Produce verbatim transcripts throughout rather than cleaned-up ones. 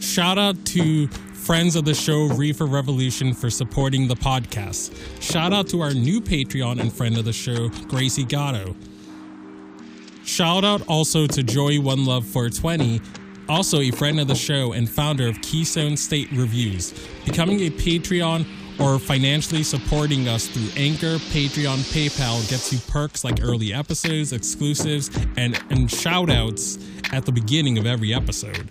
Shout out to friends of the show Reefer Revolution for supporting the podcast. Shout out to our new Patreon and friend of the show Gracie Gatto. Shout out also to Joy One Love four twenty, also a friend of the show and founder of Keystone State Reviews. Becoming a Patreon or financially supporting us through Anchor, Patreon, PayPal gets you perks like early episodes, exclusives, and, and shout outs at the beginning of every episode.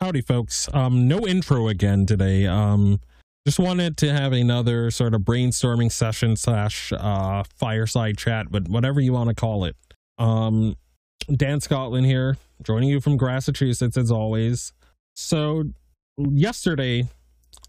Howdy, folks. Um, no intro again today. Um, just wanted to have another sort of brainstorming session slash uh, fireside chat, but whatever you want to call it. Um, Dan Scotland here, joining you from Grassachusetts as always. So yesterday,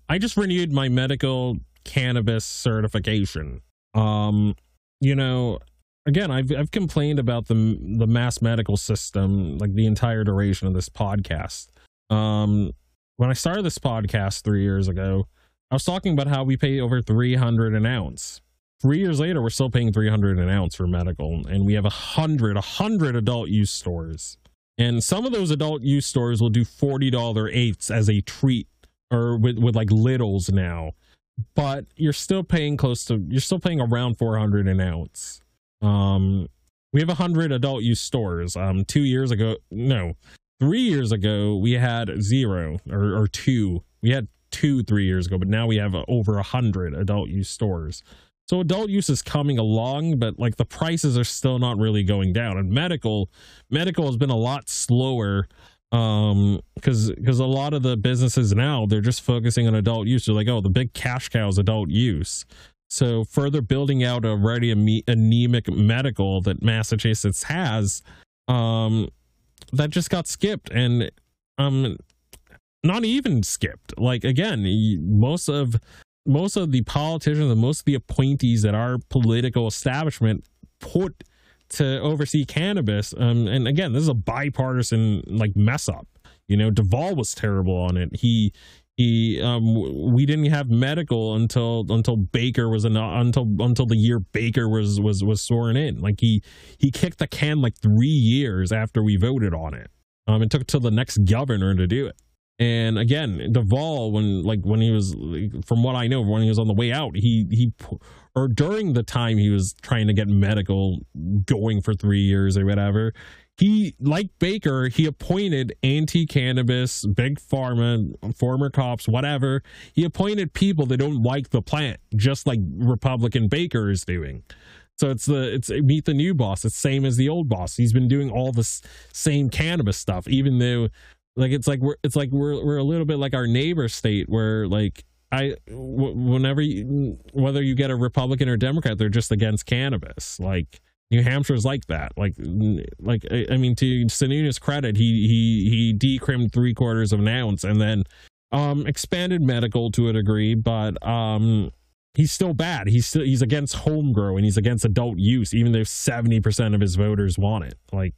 I just renewed my medical cannabis certification. Um, you know, again, I've I've complained about the the mass medical system like the entire duration of this podcast. Um, when I started this podcast three years ago, I was talking about how we pay over three hundred dollars an ounce. Three years later, we're still paying three hundred dollars an ounce for medical, and we have one hundred, one hundred adult use stores. And some of those adult use stores will do forty dollar eighths as a treat, or with, with like littles now. But you're still paying close to, you're still paying around four hundred dollars an ounce. Um, we have one hundred adult use stores. Um, two years ago, no. Three years ago, we had zero or, or two. We had two three years ago, but now we have over one hundred adult use stores. So adult use is coming along, but like the prices are still not really going down. And medical medical has been a lot slower um, because because a lot of the businesses now, they're just focusing on adult use. They're like, oh, the big cash cow is adult use. So further building out already anemic medical that Massachusetts has, um, that just got skipped, and um not even skipped. Like again, most of most of the politicians and most of the appointees that our political establishment put to oversee cannabis, um and again, this is a bipartisan like mess up. You know, Duvall was terrible on it. He He, um, we didn't have medical until until Baker was an, until until the year Baker was was was sworn in. Like he he kicked the can like three years after we voted on it. Um, it took till the next governor to do it. And again, Duvall, when like when he was, from what I know, when he was on the way out, he he or during the time he was trying to get medical going for three years or whatever. He, like Baker, he appointed anti-cannabis, big pharma, former cops, whatever. He appointed people that don't like the plant, just like Republican Baker is doing. So it's the it's meet the new boss. It's same as the old boss. He's been doing all the same cannabis stuff, even though, like it's like we're it's like we're we're a little bit like our neighbor state, where like I whenever you, whether you get a Republican or Democrat, they're just against cannabis, like. New Hampshire's like that. Like, like I mean, to Sununu's credit, he he he decrimmed three quarters of an ounce and then um, expanded medical to a degree, but um, he's still bad. He's still, he's against home grow and he's against adult use, even though seventy percent of his voters want it. Like,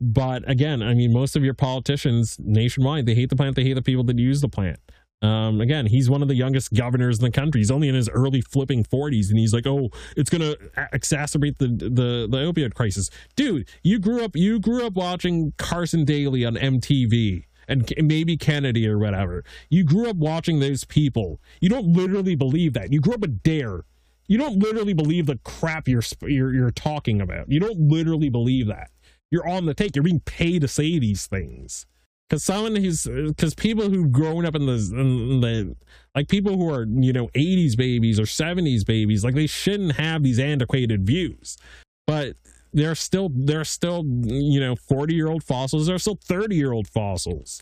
but again, I mean, most of your politicians nationwide, they hate the plant. They hate the people that use the plant. Um, again, he's one of the youngest governors in the country. He's only in his early flipping forties, and he's like, "Oh, it's going to exacerbate the, the the opioid crisis." Dude, you grew up you grew up watching Carson Daly on M T V and maybe Kennedy or whatever. You grew up watching those people. You don't literally believe that. You grew up with D A R E. You don't literally believe the crap you're you're, you're talking about. You don't literally believe that. You're on the take. You're being paid to say these things. Because someone who's, because people who've grown up in the, in the, like people who are, you know, eighties babies or seventies babies, like they shouldn't have these antiquated views. But there are still, there are still, you know, forty year old fossils. There are still thirty year old fossils.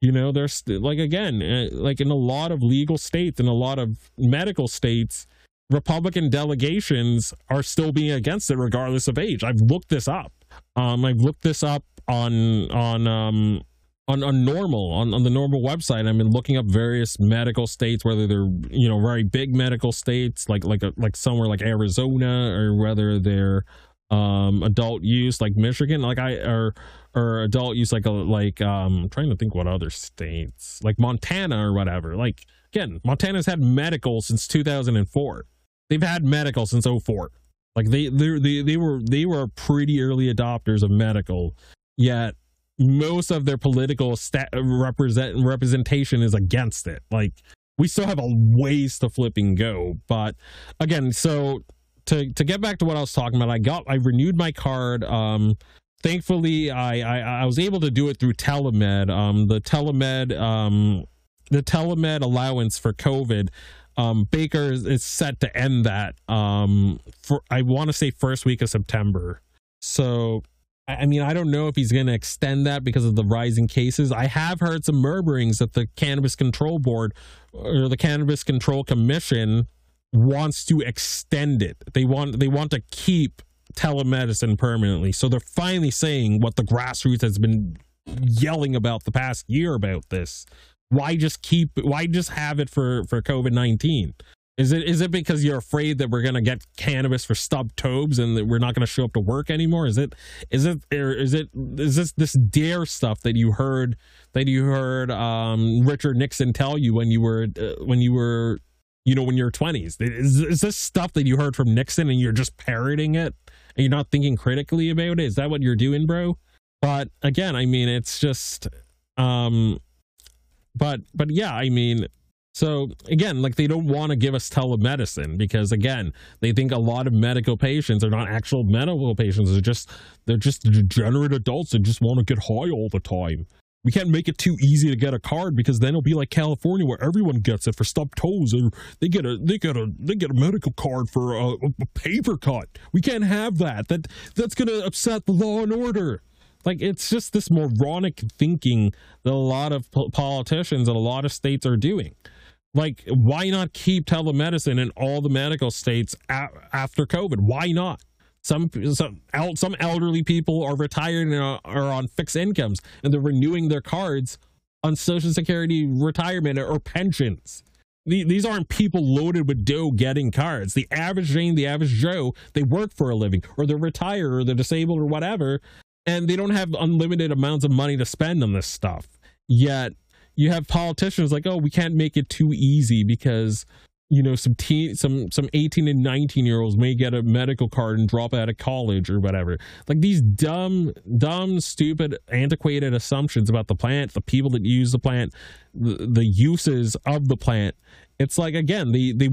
You know, there's like, again, like in a lot of legal states and a lot of medical states, Republican delegations are still being against it regardless of age. I've looked this up. Um, I've looked this up on, on, um, On, on normal on, on the normal website. I've been looking up various medical states, whether they're, you know, very big medical states like like a, like somewhere like Arizona, or whether they're um, adult use like Michigan, like I or or adult use like a, like um, I'm trying to think what other states, like Montana or whatever. Like again, Montana's had medical since two thousand four. They've had medical since oh four. Like they they they, they were they were pretty early adopters of medical, yet most of their political stat represent representation is against it. Like we still have a ways to flipping go. But again, so to to get back to what I was talking about, I got I renewed my card. Um, thankfully, I I, I was able to do it through telemed. Um, the telemed um the telemed allowance for COVID. Um, Baker is, is set to end that. Um, for I want to say first week of September. So. I mean, I don't know if he's going to extend that because of the rising cases. I have heard some murmurings that the Cannabis Control Board or the Cannabis Control Commission wants to extend it. They want they want to keep telemedicine permanently. So they're finally saying what the grassroots has been yelling about the past year about this. Why just keep why just have it for for COVID nineteen? Is it is it because you're afraid that we're gonna get cannabis for stubbed toes and that we're not gonna show up to work anymore? Is it is it or is it is this this D A R E stuff that you heard that you heard um, Richard Nixon tell you when you were uh, when you were you know when you're twenties? Is, is this stuff that you heard from Nixon and you're just parroting it and you're not thinking critically about it? Is that what you're doing, bro? But again, I mean, it's just, um, but but yeah, I mean. So again, like they don't want to give us telemedicine because again, they think a lot of medical patients are not actual medical patients. They're just, they're just degenerate adults that just want to get high all the time. We can't make it too easy to get a card because then it'll be like California where everyone gets it for stubbed toes. Or they get a, they get a, they get a medical card for a, a paper cut. We can't have that. That that's going to upset the law and order. Like, it's just this moronic thinking that a lot of po- politicians and a lot of states are doing. Like, why not keep telemedicine in all the medical states a- after COVID? Why not? Some some, el- some elderly people are retired and are, are on fixed incomes, and they're renewing their cards on Social Security retirement or pensions. The- these aren't people loaded with dough getting cards. The average Jane, the average Joe, they work for a living, or they're retired, or they're disabled, or whatever, and they don't have unlimited amounts of money to spend on this stuff. Yet, you have politicians like, oh, we can't make it too easy because, you know, some teen, some some eighteen and nineteen year olds may get a medical card and drop out of college or whatever. Like these dumb, dumb, stupid, antiquated assumptions about the plant, the people that use the plant, the, the uses of the plant. It's like, again, they they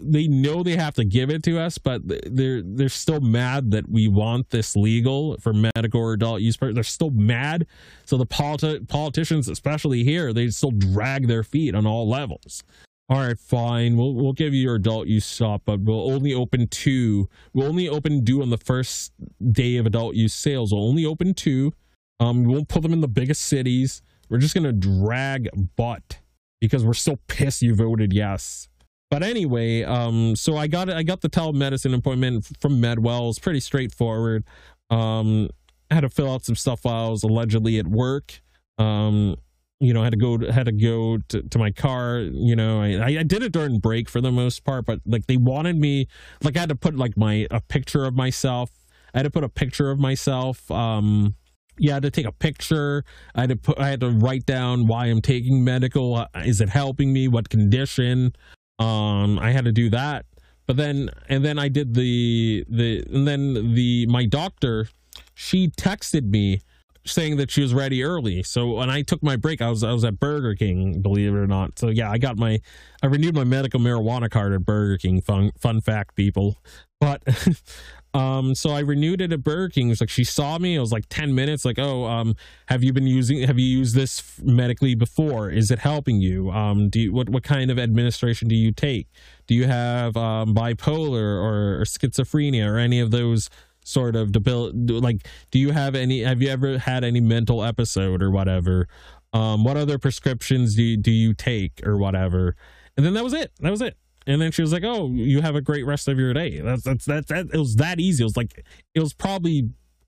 they know they have to give it to us, but they're they're still mad that we want this legal for medical or adult use. They're still mad. So the politi- politicians, especially here, they still drag their feet on all levels. All right, fine. We'll we'll give you your adult use shop, but we'll only open two. We'll only open due on the first day of adult use sales. We'll only open two. Um, we won't put them in the biggest cities. We're just gonna drag butt. Because we're so pissed you voted yes. But anyway, um, so I got I got the telemedicine appointment from Medwell. It was pretty straightforward. Um, I had to fill out some stuff while I was allegedly at work. Um, you know, I had to go had to go to, to my car. You know, I, I did it during break for the most part, but like they wanted me, like I had to put like my a picture of myself. I had to put a picture of myself. Um, Yeah, I had to take a picture. I had to put, I had to write down why I'm taking medical. Is it helping me? What condition? Um, I had to do that. But then, and then I did the the and then the my doctor, she texted me saying that she was ready early. So when I took my break, I was I was at Burger King, believe it or not. So yeah, I got my I renewed my medical marijuana card at Burger King. Fun fun fact, people. But. Um, so I renewed it at Burger King. It was like, she saw me. It was like ten minutes. Like, oh, um, have you been using, have you used this medically before? Is it helping you? Um, do you, what, what kind of administration do you take? Do you have, um, bipolar or, or schizophrenia or any of those sort of debil, like, do you have any, have you ever had any mental episode or whatever? Um, what other prescriptions do you, do you take or whatever? And then that was it. That was it. And then she was like, "Oh, you have a great rest of your day." That's that's that's that. It was that easy. It was like it was probably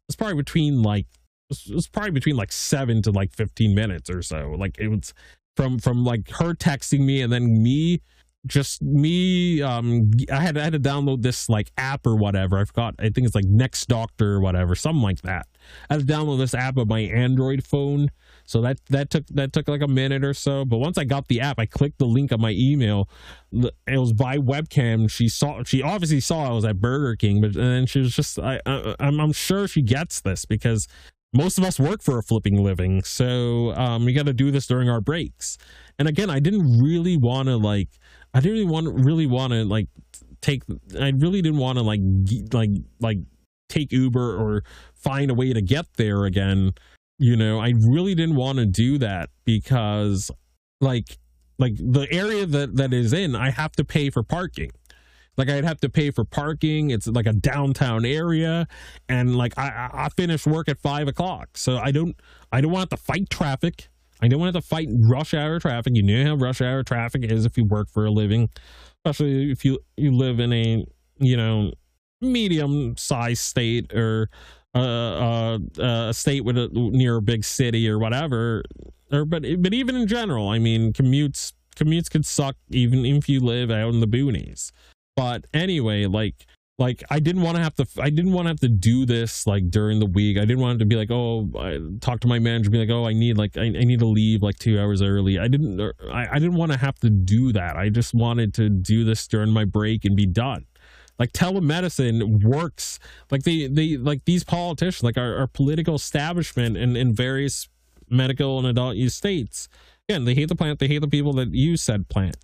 it's probably between like it was probably between like seven to like fifteen minutes or so. Like it was from from like her texting me and then me just me. Um, I had I had to download this like app or whatever. I forgot. I think it's like Next Doctor or whatever, something like that. I had to download this app on my Android phone. So that, that took that took like a minute or so. But once I got the app, I clicked the link on my email. It was by webcam. She saw she obviously saw I was at Burger King, but and then she was just I, I I'm I'm sure she gets this because most of us work for a flipping living. So um, we got to do this during our breaks. And again, I didn't really want to like I didn't really want really want to like take I really didn't want to like like like take Uber or find a way to get there again. You know, I really didn't want to do that because like like the area that that is in, I have to pay for parking. Like I'd have to pay for parking. It's like a downtown area. And like I, I finish work at five o'clock. So I don't I don't want to fight traffic. I don't want to fight rush hour traffic. You know how rush hour traffic is if you work for a living, especially if you, you live in a, you know, medium sized state or a uh, uh, uh, state with a near a big city or whatever, or but but even in general, I mean, commutes commutes could suck even if you live out in the boonies. But anyway, like like I didn't want to have to I didn't want to have to do this like during the week. I didn't want to be like, oh, I talk to my manager, be like, oh, I need like I, I need to leave like two hours early. I didn't I, I didn't want to have to do that. I just wanted to do this during my break and be done. Like telemedicine works. Like they, they like these politicians, like our, our political establishment in, in various medical and adult use states. Again, they hate the plant. They hate the people that use said plant.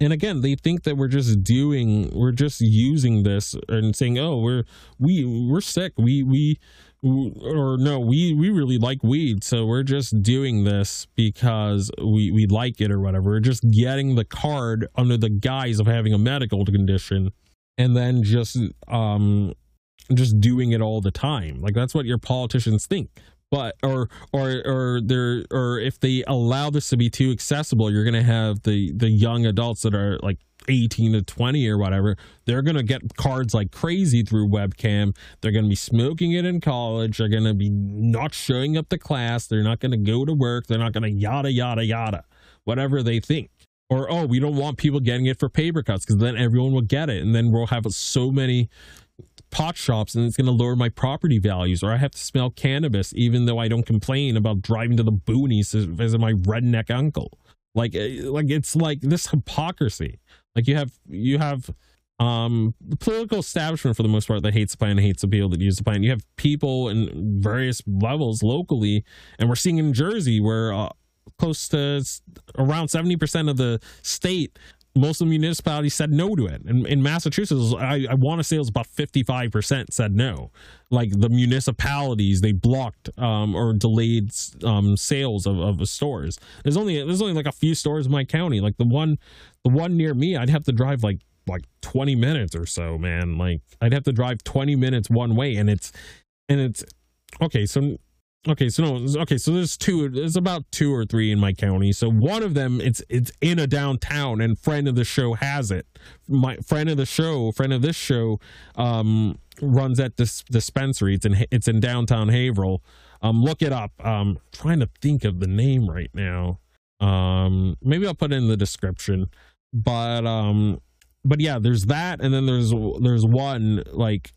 And again, they think that we're just doing, we're just using this and saying, oh, we're we we're sick. We we or no, we we really like weed, so we're just doing this because we we like it or whatever. We're just getting the card under the guise of having a medical condition. And then just um, just doing it all the time. Like that's what your politicians think. But or or or they're or if they allow this to be too accessible, you're gonna have the the young adults that are like eighteen to twenty or whatever. They're gonna get cards like crazy through webcam. They're gonna be smoking it in college. They're gonna be not showing up to class. They're not gonna go to work. They're not gonna yada yada yada. Whatever they think. Or, oh, we don't want people getting it for paper cuts because then everyone will get it. And then we'll have so many pot shops and it's going to lower my property values, or I have to smell cannabis even though I don't complain about driving to the boonies as, as my redneck uncle. Like, like it's like this hypocrisy. Like you have, you have um, the political establishment for the most part that hates the plant, hates the people that use the plant. You have people in various levels locally, and we're seeing in Jersey where uh, close to around seventy percent of the state, most of the municipalities said no to it. And in Massachusetts, I, I want to say it was about fifty-five percent said no. Like the municipalities, they blocked um, or delayed um, sales of, of stores. There's only there's only like a few stores in my county. Like the one the one near me, I'd have to drive like like twenty minutes or so, man. Like I'd have to drive twenty minutes one way, and it's and it's okay. So. Okay, so no, okay, so there's two, there's about two or three in my county. So one of them, it's it's in a downtown, and friend of the show has it. My friend of the show, friend of this show, um, runs at this dispensary. It's in it's in downtown Haverhill. Um, look it up. Um, trying to think of the name right now. Um, maybe I'll put it in the description. But um, but yeah, there's that, and then there's there's one like.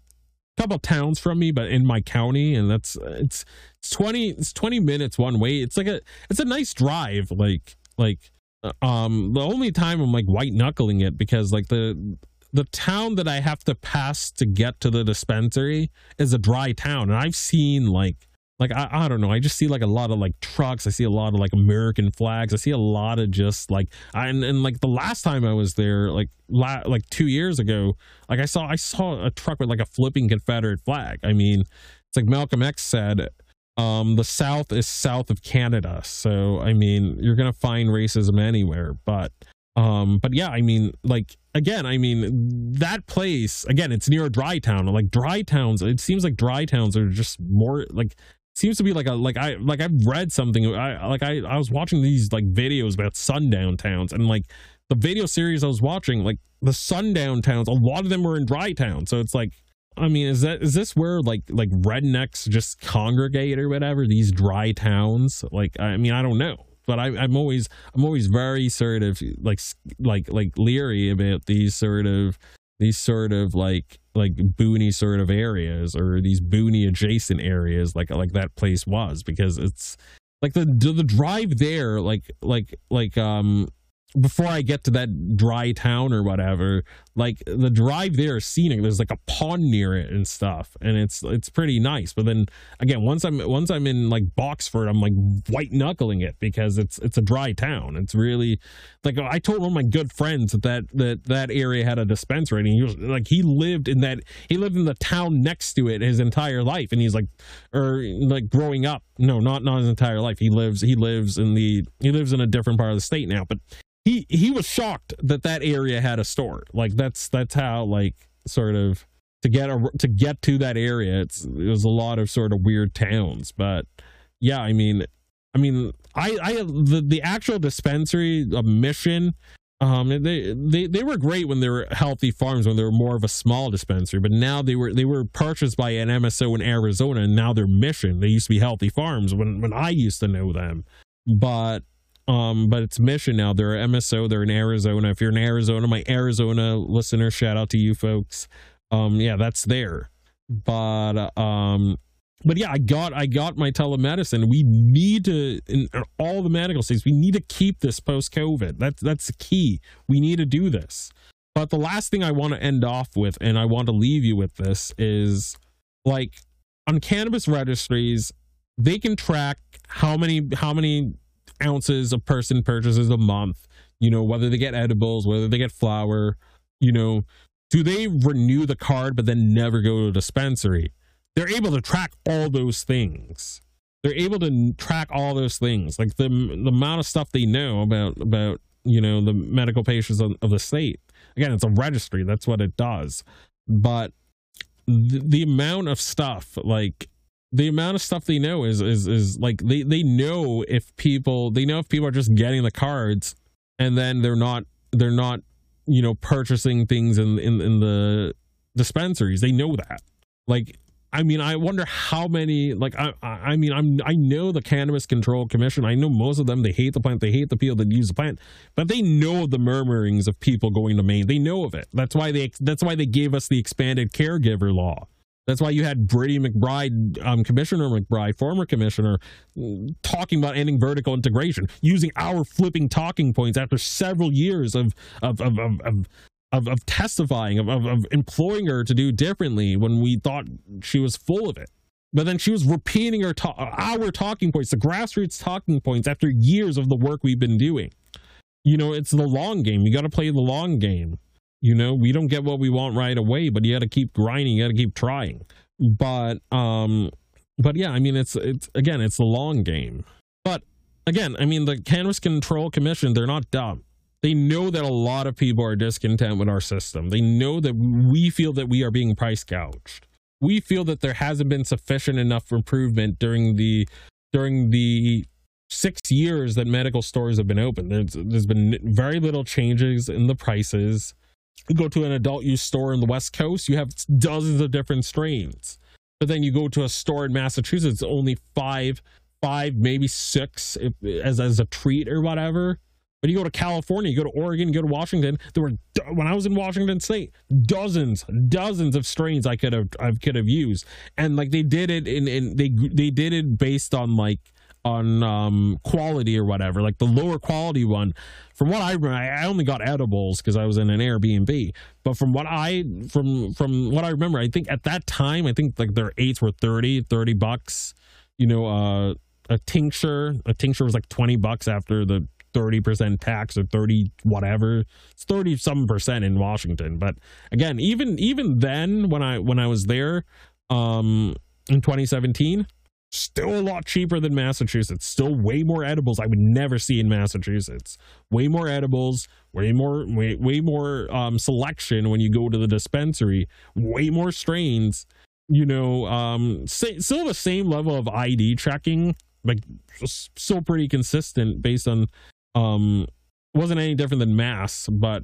Couple towns from me, but in my county, and that's it's it's twenty it's twenty minutes one way. It's like a it's a nice drive. Like like um, the only time I'm like white knuckling it, because like the the town that I have to pass to get to the dispensary is a dry town, and I've seen like like I I don't know. I just see like a lot of like trucks. I see a lot of like American flags. I see a lot of just like I, and and like the last time I was there, like la, like two years ago, like I saw I saw a truck with like a flipping Confederate flag. I mean, it's like Malcolm X said, um, the South is south of Canada. So I mean, you're gonna find racism anywhere. But um, but yeah, I mean, like again, I mean that place again. It's near a dry town. Like dry towns, it seems like dry towns are just more like. Seems to be like a like I like I've read something I like I I was watching these like videos about sundown towns, and like the video series I was watching, like the sundown towns, a lot of them were in dry towns. So it's like, I mean, is that is this where like like rednecks just congregate or whatever, these dry towns? Like I mean I don't know, but I, I'm always I'm always very sort of like like like leery about these sort of these sort of like like boony sort of areas, or these boony adjacent areas like like that place was, because it's like the the drive there like like like um before I get to that dry town or whatever, like the drive there is scenic. There's like a pond near it and stuff, and it's it's pretty nice. But then again, once I'm once I'm in like Boxford, I'm like white knuckling it, because it's it's a dry town. It's really like I told one of my good friends that that that, that area had a dispensary, and he was like he lived in that he lived in the town next to it his entire life, and he's like or like growing up. No, not not his entire life. He lives he lives in the he lives in a different part of the state now, but. He he was shocked that that area had a store. Like that's that's how like sort of to get a, to get to that area. It's it was a lot of sort of weird towns, but yeah, I mean, I mean, I I the, the actual dispensary of Mission. Um, they, they they were great when they were Healthy Farms, when they were more of a small dispensary, but now they were they were purchased by an M S O in Arizona, and now they're Mission. They used to be Healthy Farms when when I used to know them, but. Um, but it's Mission now. They're M S O. They're in Arizona. If you're in Arizona, my Arizona listener, shout out to you folks. Um, yeah, that's there. But um, but yeah, I got I got my telemedicine. We need to in all the medical states. We need to keep this post COVID. That's that's the key. We need to do this. But the last thing I want to end off with, and I want to leave you with this, is like on cannabis registries, they can track how many how many. ounces a person purchases a month, you know, whether they get edibles, whether they get flour, you know, do they renew the card but then never go to a dispensary? They're able to track all those things. They're able to track all those things, like the, the amount of stuff they know about, about, you know, the medical patients of, of the state. Again, it's a registry. That's what it does. But the, the amount of stuff, like, the amount of stuff they know is is is like they they know if people they know if people are just getting the cards, and then they're not they're not you know purchasing things in in, in the dispensaries. They know that. Like I mean, I wonder how many like I I mean I'm I know the Cannabis Control Commission. I know most of them. They hate the plant. They hate the people that use the plant. But they know the murmurings of people going to Maine. They know of it. That's why they that's why they gave us the expanded caregiver law. That's why you had Brady McBride, um, Commissioner McBride, former commissioner, talking about ending vertical integration, using our flipping talking points after several years of of of of, of, of, of testifying, of, of of employing her to do differently when we thought she was full of it. But then she was repeating her ta- our talking points, the grassroots talking points, after years of the work we've been doing. You know, it's the long game. You got to play the long game. You know, we don't get what we want right away, but you got to keep grinding. You got to keep trying. But, um, but yeah, I mean, it's, it's, again, it's the long game. But again, I mean, the Cannabis Control Commission, they're not dumb. They know that a lot of people are discontent with our system. They know that we feel that we are being price gouged. We feel that there hasn't been sufficient enough improvement during the, during the six years that medical stores have been open. There's, there's been very little changes in the prices. You go to an adult use store in the West Coast, you have dozens of different strains. But then you go to a store in Massachusetts, only five, five maybe six if, as as a treat or whatever. But you go to California, you go to Oregon, you go to Washington. There were, when I was in Washington State, dozens, dozens of strains I could have, I could have used. And like they did it in, in they they did it based on like. on um quality or whatever. Like the lower quality one, from what I remember, I only got edibles because I was in an Airbnb, but from what I from from what I remember, I think at that time, I think like their eights were thirty bucks, you know. uh a tincture a tincture was like twenty bucks after the thirty percent tax, or thirty whatever. It's thirty some percent in Washington. But again, even even then, when I when I was there um in twenty seventeen, still a lot cheaper than Massachusetts. Still way more edibles I would never see in Massachusetts. Way more edibles, way more way, way more um selection when you go to the dispensary, way more strains, you know. um say, still the same level of I D tracking, like still pretty consistent based on um wasn't any different than Mass. But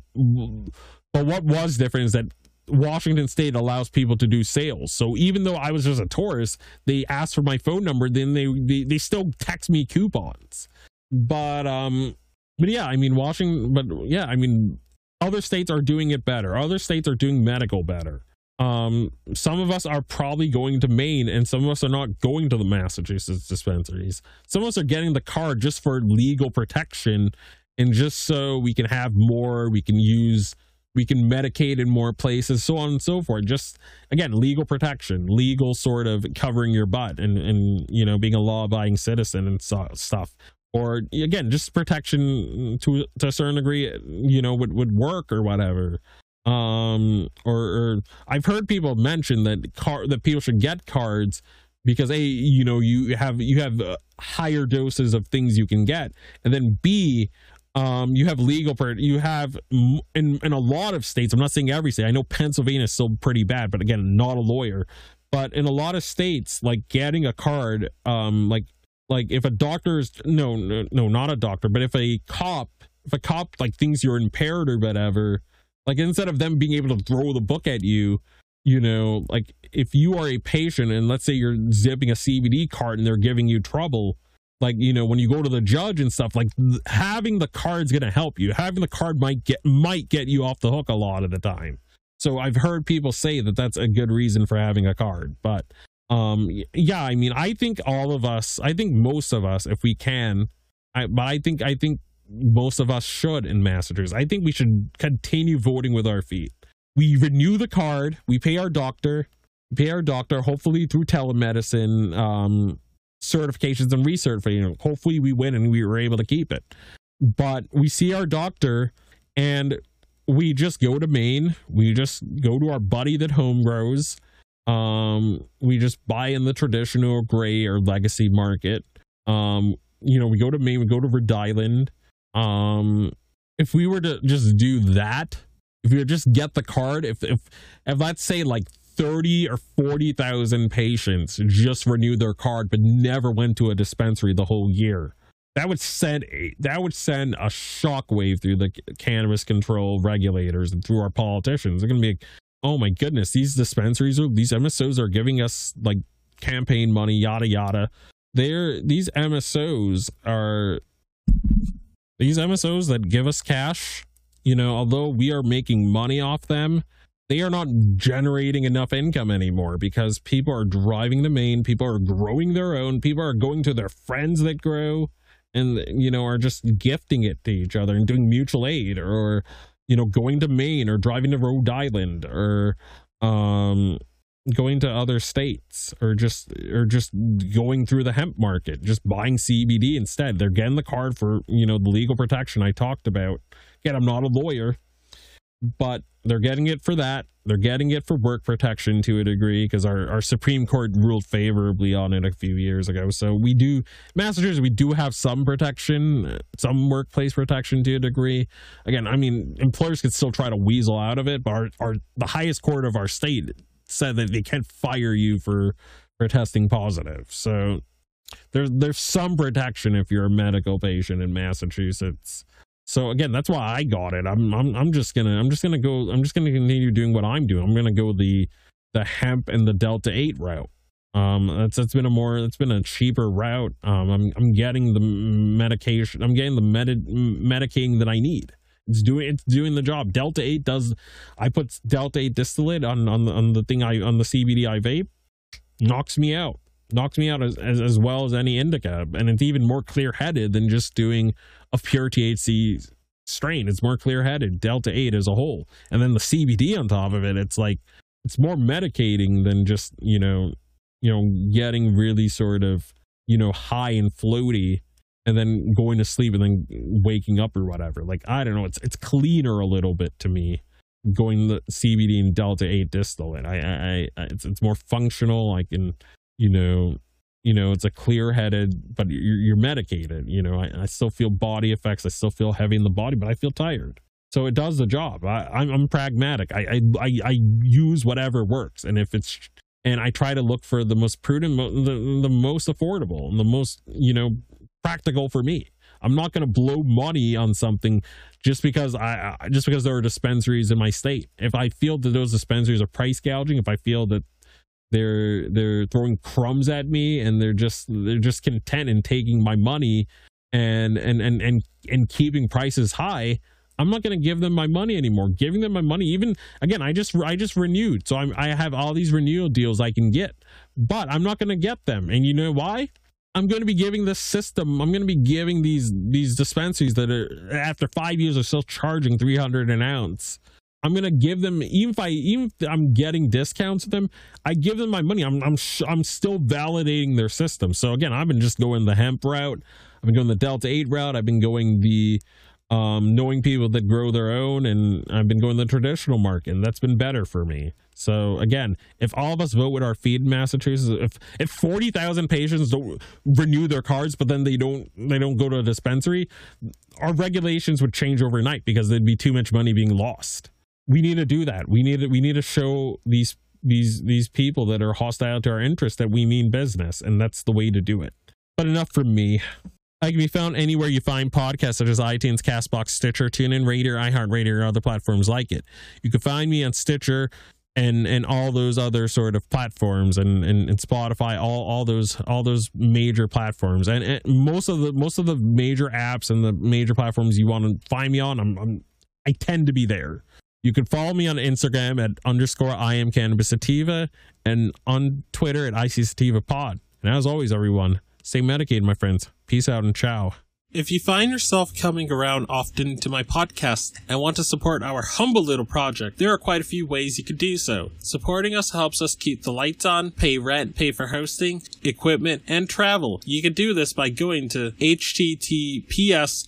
but what was different is that Washington State allows people to do sales. So even though I was just a tourist, they asked for my phone number, then they they, they still text me coupons. But um but yeah, I mean, Washington but yeah, I mean, other states are doing it better. Other states are doing medical better. Um some of us are probably going to Maine, and some of us are not going to the Massachusetts dispensaries. Some of us are getting the card just for legal protection, and just so we can have more, we can use we can medicate in more places, so on and so forth. Just, again, legal protection, legal sort of covering your butt, and, and you know, being a law-abiding citizen and so, stuff. Or, again, just protection to, to a certain degree, you know, would, would work or whatever. Um, or, or I've heard people mention that car, that people should get cards because, A, you know, you have, you have higher doses of things you can get. And then, B, Um, you have legal, you have in, in a lot of states, I'm not saying every state, I know Pennsylvania is still pretty bad, but again, not a lawyer, but in a lot of states, like getting a card, um, like, like if a doctor is, no, no, no, not a doctor, but if a cop, if a cop, like thinks you're impaired or whatever, like instead of them being able to throw the book at you, you know, like if you are a patient and let's say you're zipping a C B D cart and they're giving you trouble, like, you know, when you go to the judge and stuff, like th- having the card's going to help you. Having the card might get might get you off the hook a lot of the time. So I've heard people say that that's a good reason for having a card. But um, yeah, I mean, I think all of us, I think most of us, if we can, I, but I think I think most of us should in Massachusetts. I think we should continue voting with our feet. We renew the card. We pay our doctor, pay our doctor, hopefully through telemedicine, um, certifications and research for, you know, hopefully we win and we were able to keep it. But we see our doctor and we just go to Maine, we just go to our buddy that home grows, um we just buy in the traditional gray or legacy market, um you know, we go to Maine, we go to Rhode Island. Um if we were to just do that, if we would just get the card, if if, if let's say like thirty or forty thousand patients just renewed their card but never went to a dispensary the whole year, that would send a, that would send a shockwave through the cannabis control regulators and through our politicians. They're gonna be like, oh my goodness, these dispensaries are, these M S Os are giving us like campaign money, yada yada. They're these M S Os are these M S Os that give us cash, you know, although we are making money off them. they are not generating enough income anymore because people are driving the main, people are growing their own, people are going to their friends that grow and, you know, are just gifting it to each other and doing mutual aid, or, or you know, going to Maine or driving to Rhode Island or um, going to other states, or just, or just going through the hemp market, just buying C B D instead. They're getting the card for, you know, the legal protection I talked about. Again, I'm not a lawyer, but they're getting it for that. They're getting it for work protection to a degree, because our, our Supreme Court ruled favorably on it a few years ago. So we do, Massachusetts, we do have some protection, some workplace protection to a degree. Again, I mean, employers could still try to weasel out of it, but our, our the highest court of our state said that they can't fire you for, for testing positive. So there, there's some protection if you're a medical patient in Massachusetts. So again, that's why I got it. I'm, I'm, I'm just gonna, I'm just gonna go, I'm just gonna continue doing what I'm doing. I'm gonna go the, the hemp and the Delta eight route. Um, that's, that's been a more, that's been a cheaper route. Um, I'm, I'm getting the medication, I'm getting the med, medicating that I need. It's doing, it's doing the job. Delta eight does, I put Delta eight distillate on, on the, on the thing I, on the C B D I vape, knocks me out. knocks me out as, as as well as any indica, and it's even more clear-headed than just doing a pure T H C strain. It's more clear-headed, Delta eight as a whole, and then the C B D on top of it. It's like, it's more medicating than just, you know, you know, getting really sort of, you know, high and floaty and then going to sleep and then waking up or whatever. Like, I don't know, it's it's cleaner a little bit to me, going the C B D and Delta eight distillate. I, I, I it's, it's more functional. I can, you know, you know, it's a clear-headed, but you're, you're medicated. You know, I, I still feel body effects. I still feel heavy in the body, but I feel tired. So it does the job. I, I'm, I'm pragmatic. I, I, I use whatever works. And if it's, and I try to look for the most prudent, the, the most affordable and the most, you know, practical for me. I'm not going to blow money on something just because I, I, just because there are dispensaries in my state. If I feel that those dispensaries are price gouging, if I feel that They're they're throwing crumbs at me and they're just they're just content in taking my money and and and and, and keeping prices high, I'm not going to give them my money anymore. Giving them my money, even again, I just I just renewed, so I'm, I have all these renewal deals I can get, but I'm not going to get them. And you know why? I'm going to be giving this system. I'm going to be giving these these dispensaries that are after five years are still charging three hundred dollars an ounce. I'm gonna give them, even if I even if I'm getting discounts with them, I give them my money. I'm I'm I'm still validating their system. So again, I've been just going the hemp route. I've been going the Delta eight route. I've been going the um, knowing people that grow their own, and I've been going the traditional market, and that's been better for me. So again, if all of us vote with our feet in Massachusetts, if if forty thousand patients don't renew their cards, but then they don't they don't go to a dispensary, our regulations would change overnight because there'd be too much money being lost. We need to do that. We need to, we need to show these these these people that are hostile to our interests that we mean business, and that's the way to do it. But enough from me. I can be found anywhere you find podcasts, such as iTunes, CastBox, Stitcher, TuneIn Radio, iHeartRadio, and other platforms like it. You can find me on Stitcher and and all those other sort of platforms, and and, and Spotify, all all those all those major platforms, and, and most of the most of the major apps and the major platforms you want to find me on. I'm, I'm I tend to be there. You can follow me on Instagram at underscore I am Cannabis Sativa, and on Twitter at I C Sativa Pod. And as always, everyone, stay medicated, my friends. Peace out and ciao. If you find yourself coming around often to my podcast and want to support our humble little project, there are quite a few ways you could do so. Supporting us helps us keep the lights on, pay rent, pay for hosting, equipment, and travel. You can do this by going to https